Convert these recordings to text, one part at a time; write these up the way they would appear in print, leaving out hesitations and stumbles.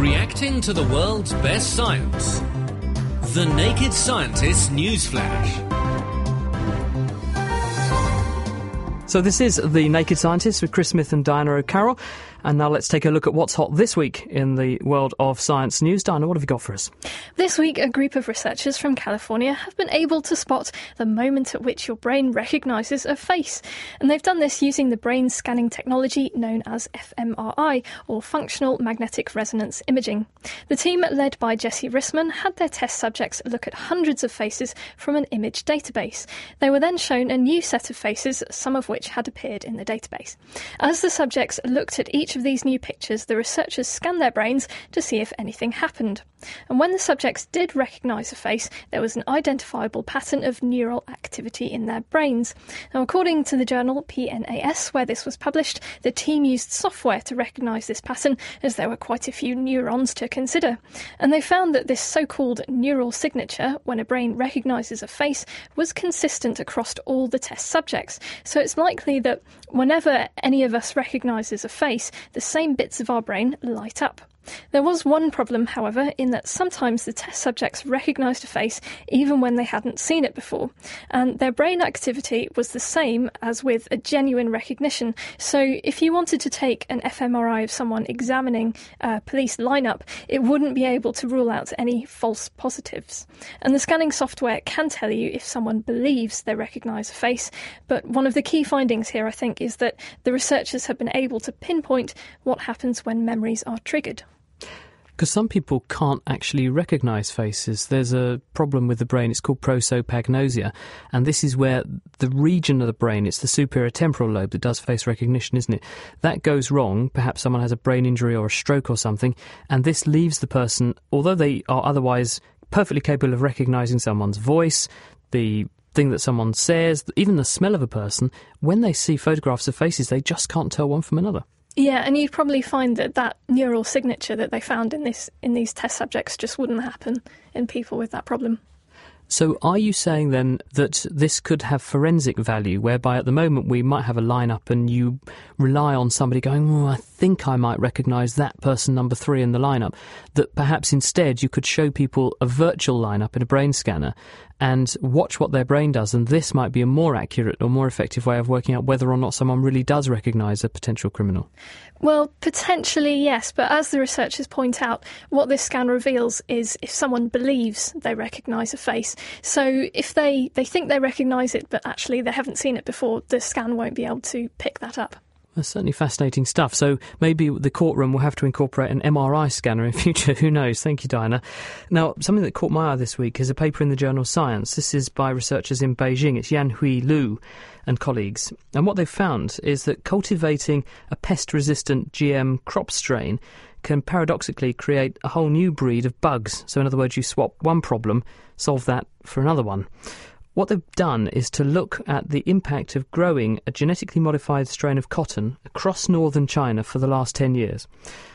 Reacting to the world's best science. The Naked Scientist Newsflash. So this is The Naked Scientist with Chris Smith and Diana O'Carroll. And now let's take a look at what's hot this week in the world of science news. Diana, what have you got for us? This week, a group of researchers from California have been able to spot the moment at which your brain recognises a face. And they've done this using the brain scanning technology known as fMRI, or functional magnetic resonance imaging. The team, led by Jesse Rissman, had their test subjects look at hundreds of faces from an image database. They were then shown a new set of faces, some of which had appeared in the database. As the subjects looked at each of these new pictures, the researchers scanned their brains to see if anything happened. And when the subjects did recognise a face, there was an identifiable pattern of neural activity in their brains. Now, according to the journal PNAS, where this was published, the team used software to recognise this pattern, as there were quite a few neurons to consider. And they found that this so-called neural signature, when a brain recognises a face, was consistent across all the test subjects. So it's likely that whenever any of us recognises a face, the same bits of our brain light up. There was one problem, however, in that sometimes the test subjects recognised a face even when they hadn't seen it before, and their brain activity was the same as with a genuine recognition. So if you wanted to take an fMRI of someone examining a police lineup, it wouldn't be able to rule out any false positives. And the scanning software can tell you if someone believes they recognise a face, but one of the key findings here, I think, is that the researchers have been able to pinpoint what happens when memories are triggered. Because some people can't actually recognise faces. There's a problem with the brain. It's called prosopagnosia. And this is where the region of the brain, it's the superior temporal lobe that does face recognition, isn't it? That goes wrong. Perhaps someone has a brain injury or a stroke or something. And this leaves the person, although they are otherwise perfectly capable of recognising someone's voice, the thing that someone says, even the smell of a person, when they see photographs of faces, they just can't tell one from another. Yeah, and you'd probably find that that neural signature that they found in these test subjects just wouldn't happen in people with that problem. So are you saying then that this could have forensic value, whereby at the moment we might have a line-up and you rely on somebody going, oh, I think I might recognise that person number 3 in the line-up, that perhaps instead you could show people a virtual line-up in a brain scanner and watch what their brain does, and this might be a more accurate or more effective way of working out whether or not someone really does recognise a potential criminal? Well, potentially, yes, but as the researchers point out, what this scan reveals is if someone believes they recognise a face. So if they think they recognise it, but actually they haven't seen it before, the scan won't be able to pick that up. That's certainly fascinating stuff. So maybe the courtroom will have to incorporate an MRI scanner in future. Who knows? Thank you, Diana. Now, something that caught my eye this week is a paper in the journal Science. This is by researchers in Beijing. It's Yan Hui Lu and colleagues. And what they've found is that cultivating a pest-resistant GM crop strain can paradoxically create a whole new breed of bugs. So in other words, you swap one problem, solve that for another one. What they've done is to look at the impact of growing a genetically modified strain of cotton across northern China for the last 10 years.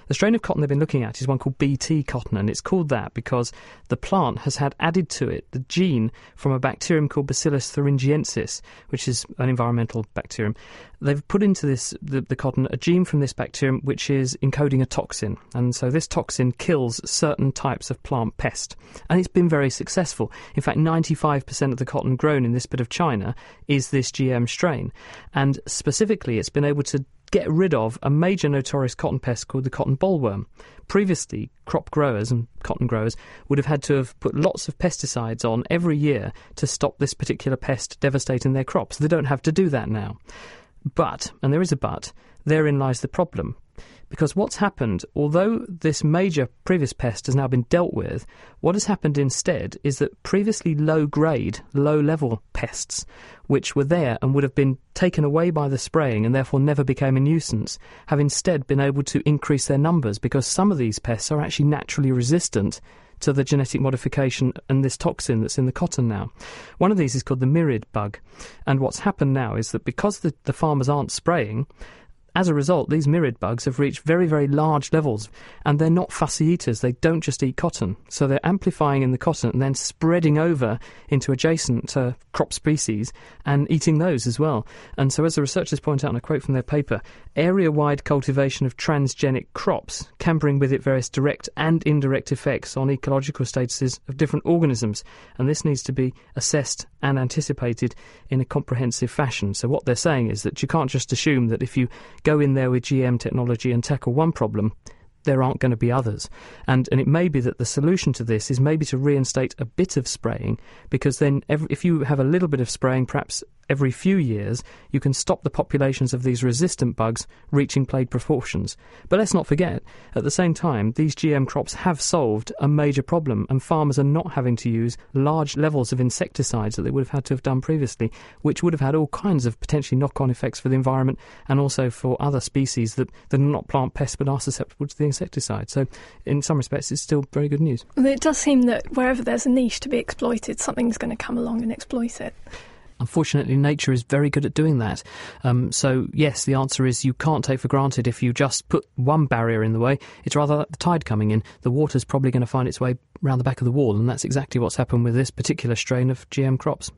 The strain of cotton they've been looking at is one called BT cotton, and it's called that because the plant has had added to it the gene from a bacterium called Bacillus thuringiensis, which is an environmental bacterium. They've put into the cotton a gene from this bacterium which is encoding a toxin, and so this toxin kills certain types of plant pest, and it's been very successful. In fact, 95% of the cotton grown in this bit of China is this GM strain, and specifically it's been able to get rid of a major notorious cotton pest called the cotton bollworm. Previously, crop growers and cotton growers would have had to have put lots of pesticides on every year to stop this particular pest devastating their crops. They don't have to do that now. But, and there is a but, therein lies the problem. Because what's happened, although this major previous pest has now been dealt with, what has happened instead is that previously low-grade, low-level pests, which were there and would have been taken away by the spraying and therefore never became a nuisance, have instead been able to increase their numbers, because some of these pests are actually naturally resistant to the genetic modification and this toxin that's in the cotton now. One of these is called the mirid bug, and what's happened now is that because the farmers aren't spraying, as a result, these mirid bugs have reached very, very large levels, and they're not fussy eaters. They don't just eat cotton. So they're amplifying in the cotton and then spreading over into adjacent crop species and eating those as well. And so as the researchers point out in a quote from their paper, area-wide cultivation of transgenic crops tampering with it various direct and indirect effects on ecological statuses of different organisms, and this needs to be assessed and anticipated in a comprehensive fashion. So what they're saying is that you can't just assume that if you go in there with GM technology and tackle one problem, there aren't going to be others. And it may be that the solution to this is maybe to reinstate a bit of spraying, because then if you have a little bit of spraying, perhaps every few years, you can stop the populations of these resistant bugs reaching plague proportions. But let's not forget, at the same time, these GM crops have solved a major problem, and farmers are not having to use large levels of insecticides that they would have had to have done previously, which would have had all kinds of potentially knock-on effects for the environment and also for other species that are not plant pests but are susceptible to the insecticide. So in some respects, it's still very good news. It does seem that wherever there's a niche to be exploited, something's going to come along and exploit it. Unfortunately, nature is very good at doing that. So, yes, the answer is you can't take for granted if you just put one barrier in the way. It's rather like the tide coming in. The water's probably going to find its way round the back of the wall, and that's exactly what's happened with this particular strain of GM crops.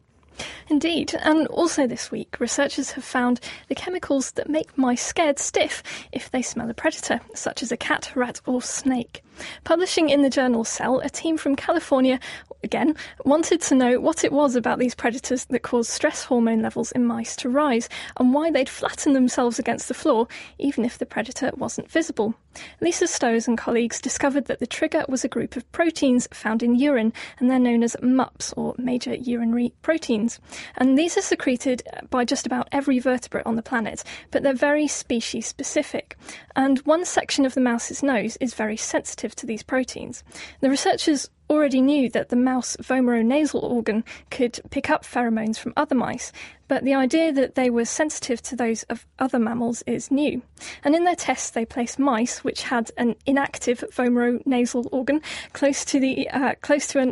Indeed. And also this week, researchers have found the chemicals that make mice scared stiff if they smell a predator, such as a cat, rat or snake. Publishing in the journal Cell, a team from California, again, wanted to know what it was about these predators that caused stress hormone levels in mice to rise and why they'd flatten themselves against the floor, even if the predator wasn't visible. Lisa Stowers and colleagues discovered that the trigger was a group of proteins found in urine, and they're known as MUPS, or major urinary proteins. And these are secreted by just about every vertebrate on the planet, but they're very species-specific. And one section of the mouse's nose is very sensitive to these proteins. The researchers already knew that the mouse vomeronasal organ could pick up pheromones from other mice, but the idea that they were sensitive to those of other mammals is new. And in their tests, they placed mice which had an inactive vomeronasal organ close to an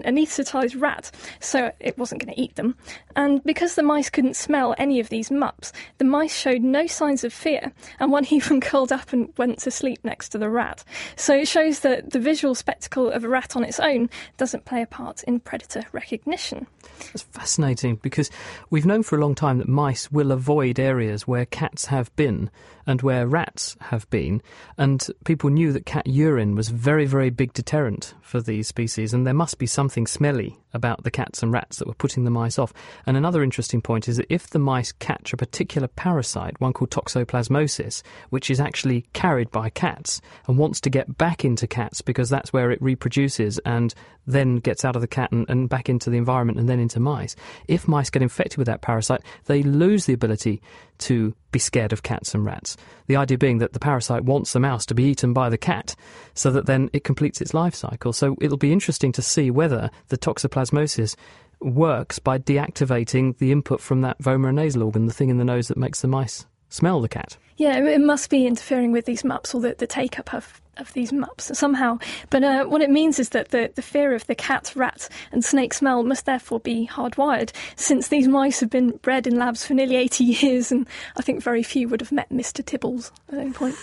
anaesthetised rat, so it wasn't going to eat them. And because the mice couldn't smell any of these MUPs, the mice showed no signs of fear, and one even curled up and went to sleep next to the rat. So it shows that the visual spectacle of a rat on its own doesn't play a part in predator recognition. That's fascinating, because we've known for a long time that mice will avoid areas where cats have been and where rats have been, and people knew that cat urine was a very, very big deterrent for these species, and there must be something smelly about the cats and rats that were putting the mice off. And another interesting point is that if the mice catch a particular parasite, one called toxoplasmosis, which is actually carried by cats and wants to get back into cats because that's where it reproduces and then gets out of the cat and back into the environment and then into mice, if mice get infected with that parasite, they lose the ability to be scared of cats and rats. The idea being that the parasite wants the mouse to be eaten by the cat so that then it completes its life cycle. So it'll be interesting to see whether the toxoplasmosis works by deactivating the input from that vomeronasal organ, the thing in the nose that makes the mice smell the cat. Yeah, it must be interfering with these MUPs, or the take-up of these MUPs somehow. But what it means is that the fear of the cat, rat and snake smell must therefore be hardwired, since these mice have been bred in labs for nearly 80 years, and I think very few would have met Mr. Tibbles at any point.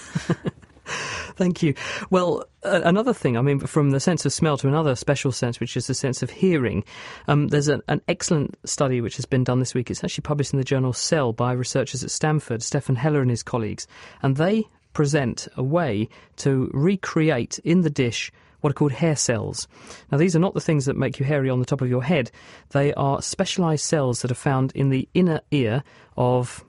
Thank you. Well, another thing, I mean, from the sense of smell to another special sense, which is the sense of hearing, there's an excellent study which has been done this week. It's actually published in the journal Cell by researchers at Stanford, Stefan Heller and his colleagues, and they present a way to recreate in the dish what are called hair cells. Now, these are not the things that make you hairy on the top of your head. They are specialised cells that are found in the inner ear of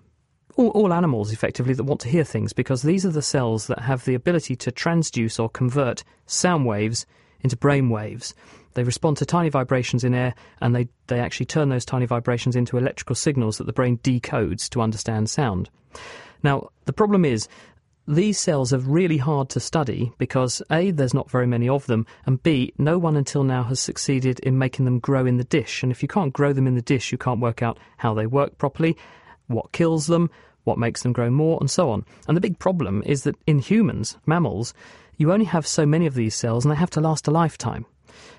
all animals, effectively, that want to hear things, because these are the cells that have the ability to transduce or convert sound waves into brain waves. They respond to tiny vibrations in air, and they actually turn those tiny vibrations into electrical signals that the brain decodes to understand sound. Now, the problem is these cells are really hard to study because, A, there's not very many of them, and B, no one until now has succeeded in making them grow in the dish. And if you can't grow them in the dish, you can't work out how they work properly, what kills them, what makes them grow more, and so on. And the big problem is that in humans, mammals, you only have so many of these cells, and they have to last a lifetime.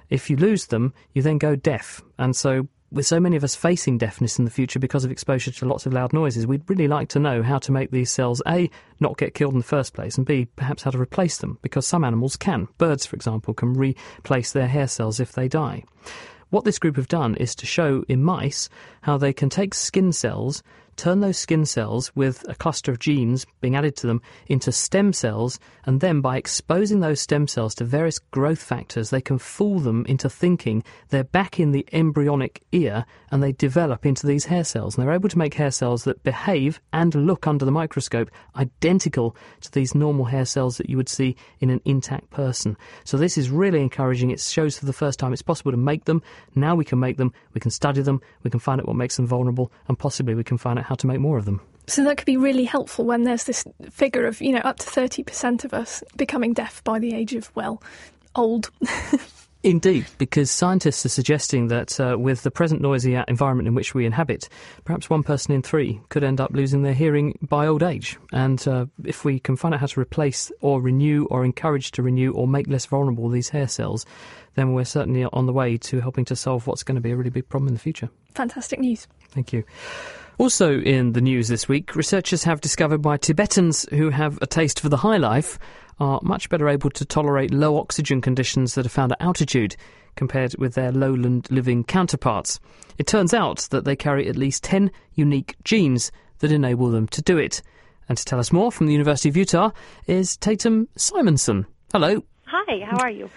If you lose them, you then go deaf. And so with so many of us facing deafness in the future because of exposure to lots of loud noises, we'd really like to know how to make these cells, A, not get killed in the first place, and B, perhaps how to replace them, because some animals can. Birds, for example, can replace their hair cells if they die. What this group have done is to show in mice how they can take skin cells, turn those skin cells with a cluster of genes being added to them into stem cells, and then by exposing those stem cells to various growth factors, they can fool them into thinking they're back in the embryonic ear, and they develop into these hair cells. And they're able to make hair cells that behave and look under the microscope identical to these normal hair cells that you would see in an intact person. So this is really encouraging. It shows for the first time it's possible to make them. Now we can make them, we can study them, we can find out what makes them vulnerable, and possibly we can find out how to make more of them. So that could be really helpful when there's this figure of, up to 30% of us becoming deaf by the age of, old. Indeed, because scientists are suggesting that with the present noisy environment in which we inhabit, perhaps 1 person in 3 could end up losing their hearing by old age. And if we can find out how to replace or renew or encourage to renew or make less vulnerable these hair cells, then we're certainly on the way to helping to solve what's going to be a really big problem in the future. Fantastic news. Thank you. Also in the news this week, researchers have discovered why Tibetans who have a taste for the high life are much better able to tolerate low oxygen conditions that are found at altitude compared with their lowland living counterparts. It turns out that they carry at least 10 unique genes that enable them to do it. And to tell us more from the University of Utah is Tatum Simonson. Hello. Hi, how are you?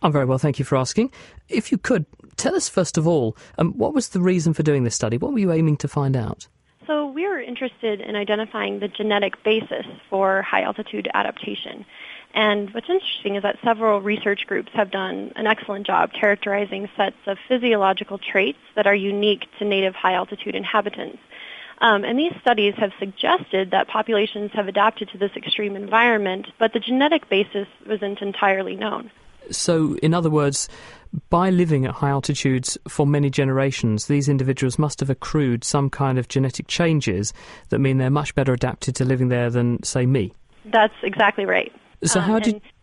I'm very well, thank you for asking. If you could, tell us first of all, what was the reason for doing this study? What were you aiming to find out? So we were interested in identifying the genetic basis for high-altitude adaptation. And what's interesting is that several research groups have done an excellent job characterizing sets of physiological traits that are unique to native high-altitude inhabitants. And these studies have suggested that populations have adapted to this extreme environment, but the genetic basis wasn't entirely known. So, in other words, by living at high altitudes for many generations, these individuals must have accrued some kind of genetic changes that mean they're much better adapted to living there than, say, me. That's exactly right. So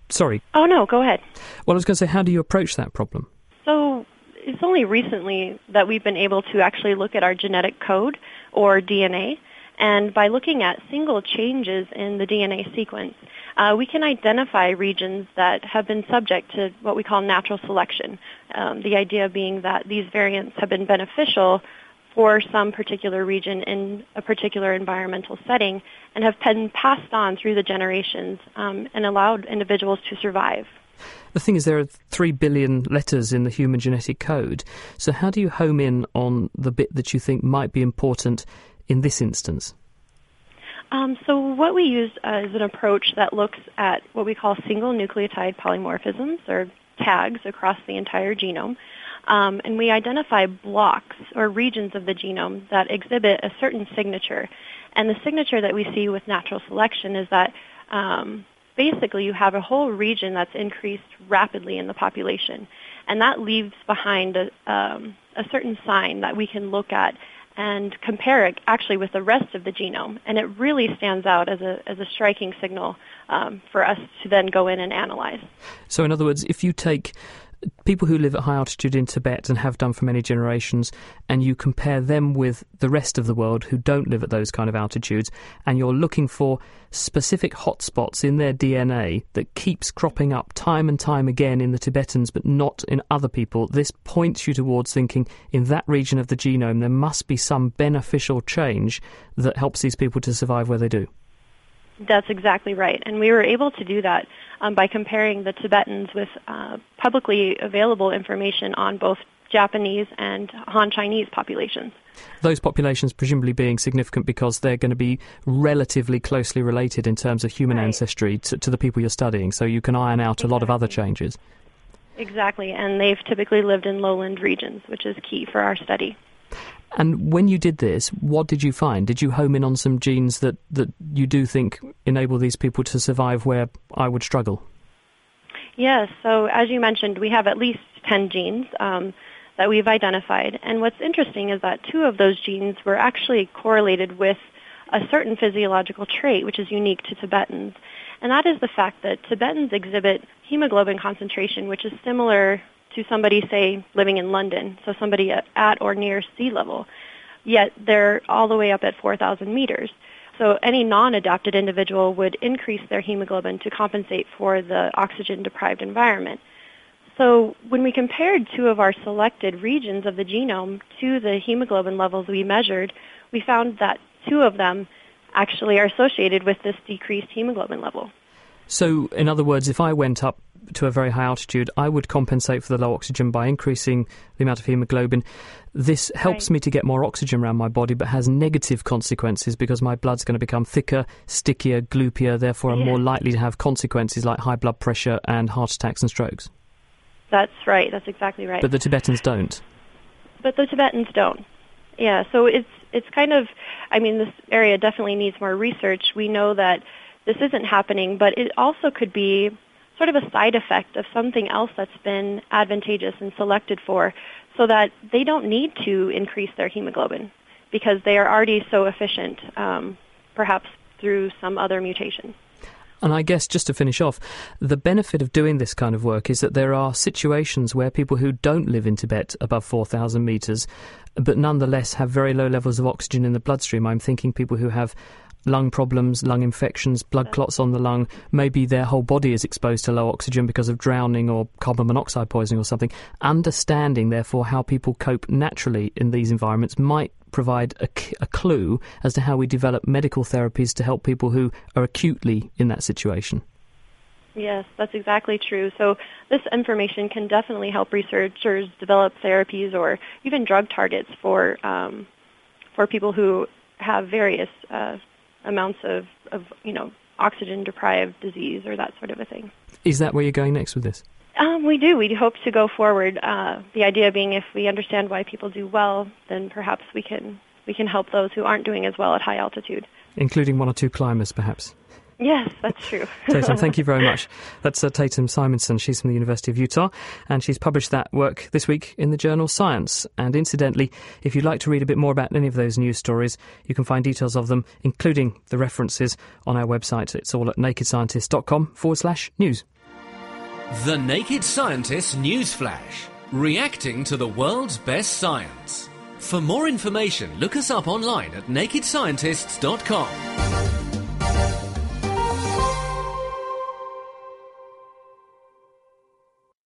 Sorry. Oh, no, go ahead. Well, I was going to say, how do you approach that problem? So, it's only recently that we've been able to actually look at our genetic code, or DNA, and by looking at single changes in the DNA sequence, we can identify regions that have been subject to what we call natural selection, the idea being that these variants have been beneficial for some particular region in a particular environmental setting and have been passed on through the generations and allowed individuals to survive. The thing is, there are 3 billion letters in the human genetic code, so how do you home in on the bit that you think might be important in this instance? So what we used is an approach that looks at what we call single nucleotide polymorphisms, or tags, across the entire genome. And we identify blocks or regions of the genome that exhibit a certain signature. And the signature that we see with natural selection is that basically you have a whole region that's increased rapidly in the population. And that leaves behind a certain sign that we can look at and compare it actually with the rest of the genome. And it really stands out as a striking signal for us to then go in and analyze. So in other words, if you take people who live at high altitude in Tibet and have done for many generations, and you compare them with the rest of the world who don't live at those kind of altitudes, and you're looking for specific hotspots in their DNA that keeps cropping up time and time again in the Tibetans but not in other people, this points you towards thinking in that region of the genome there must be some beneficial change that helps these people to survive where they do. That's exactly right. And we were able to do that by comparing the Tibetans with publicly available information on both Japanese and Han Chinese populations. Those populations presumably being significant because they're going to be relatively closely related in terms of human ancestry to the people you're studying. So you can iron out a lot of other changes. Exactly. And they've typically lived in lowland regions, which is key for our study. And when you did this, what did you find? Did you home in on some genes that you do think enable these people to survive where I would struggle? Yes. So as you mentioned, we have at least 10 genes that we've identified. And what's interesting is that 2 of those genes were actually correlated with a certain physiological trait, which is unique to Tibetans. And that is the fact that Tibetans exhibit hemoglobin concentration, which is similar to somebody, say, living in London, so somebody at or near sea level, yet they're all the way up at 4,000 meters. So any non-adapted individual would increase their hemoglobin to compensate for the oxygen-deprived environment. So when we compared 2 of our selected regions of the genome to the hemoglobin levels we measured, we found that two of them actually are associated with this decreased hemoglobin level. So, in other words, if I went up to a very high altitude, I would compensate for the low oxygen by increasing the amount of hemoglobin. This helps me to get more oxygen around my body, but has negative consequences because my blood's going to become thicker, stickier, gloopier, therefore I'm more likely to have consequences like high blood pressure and heart attacks and strokes. That's right. That's exactly right. But the Tibetans don't. Yeah, so it's kind of, I mean, this area definitely needs more research. We know that this isn't happening, but it also could be sort of a side effect of something else that's been advantageous and selected for, so that they don't need to increase their hemoglobin because they are already so efficient, perhaps through some other mutation. And I guess, just to finish off, the benefit of doing this kind of work is that there are situations where people who don't live in Tibet above 4,000 metres but nonetheless have very low levels of oxygen in the bloodstream. I'm thinking people who have lung problems, lung infections, blood clots on the lung, maybe their whole body is exposed to low oxygen because of drowning or carbon monoxide poisoning or something. Understanding, therefore, how people cope naturally in these environments might provide a clue as to how we develop medical therapies to help people who are acutely in that situation. Yes, that's exactly true. So this information can definitely help researchers develop therapies or even drug targets for people who have various amounts of oxygen-deprived disease or that sort of a thing. Is that where you're going next with this? We do. We hope to go forward. The idea being, if we understand why people do well, then perhaps we can help those who aren't doing as well at high altitude. Including one or two climbers, perhaps. Yes, that's true. Tatum, thank you very much. That's Tatum Simonson. She's from the University of Utah, and she's published that work this week in the journal Science. And incidentally, if you'd like to read a bit more about any of those news stories, you can find details of them, including the references, on our website. It's all at nakedscientist.com/news. The Naked Scientist Newsflash. Reacting to the world's best science. For more information, look us up online at nakedscientists.com.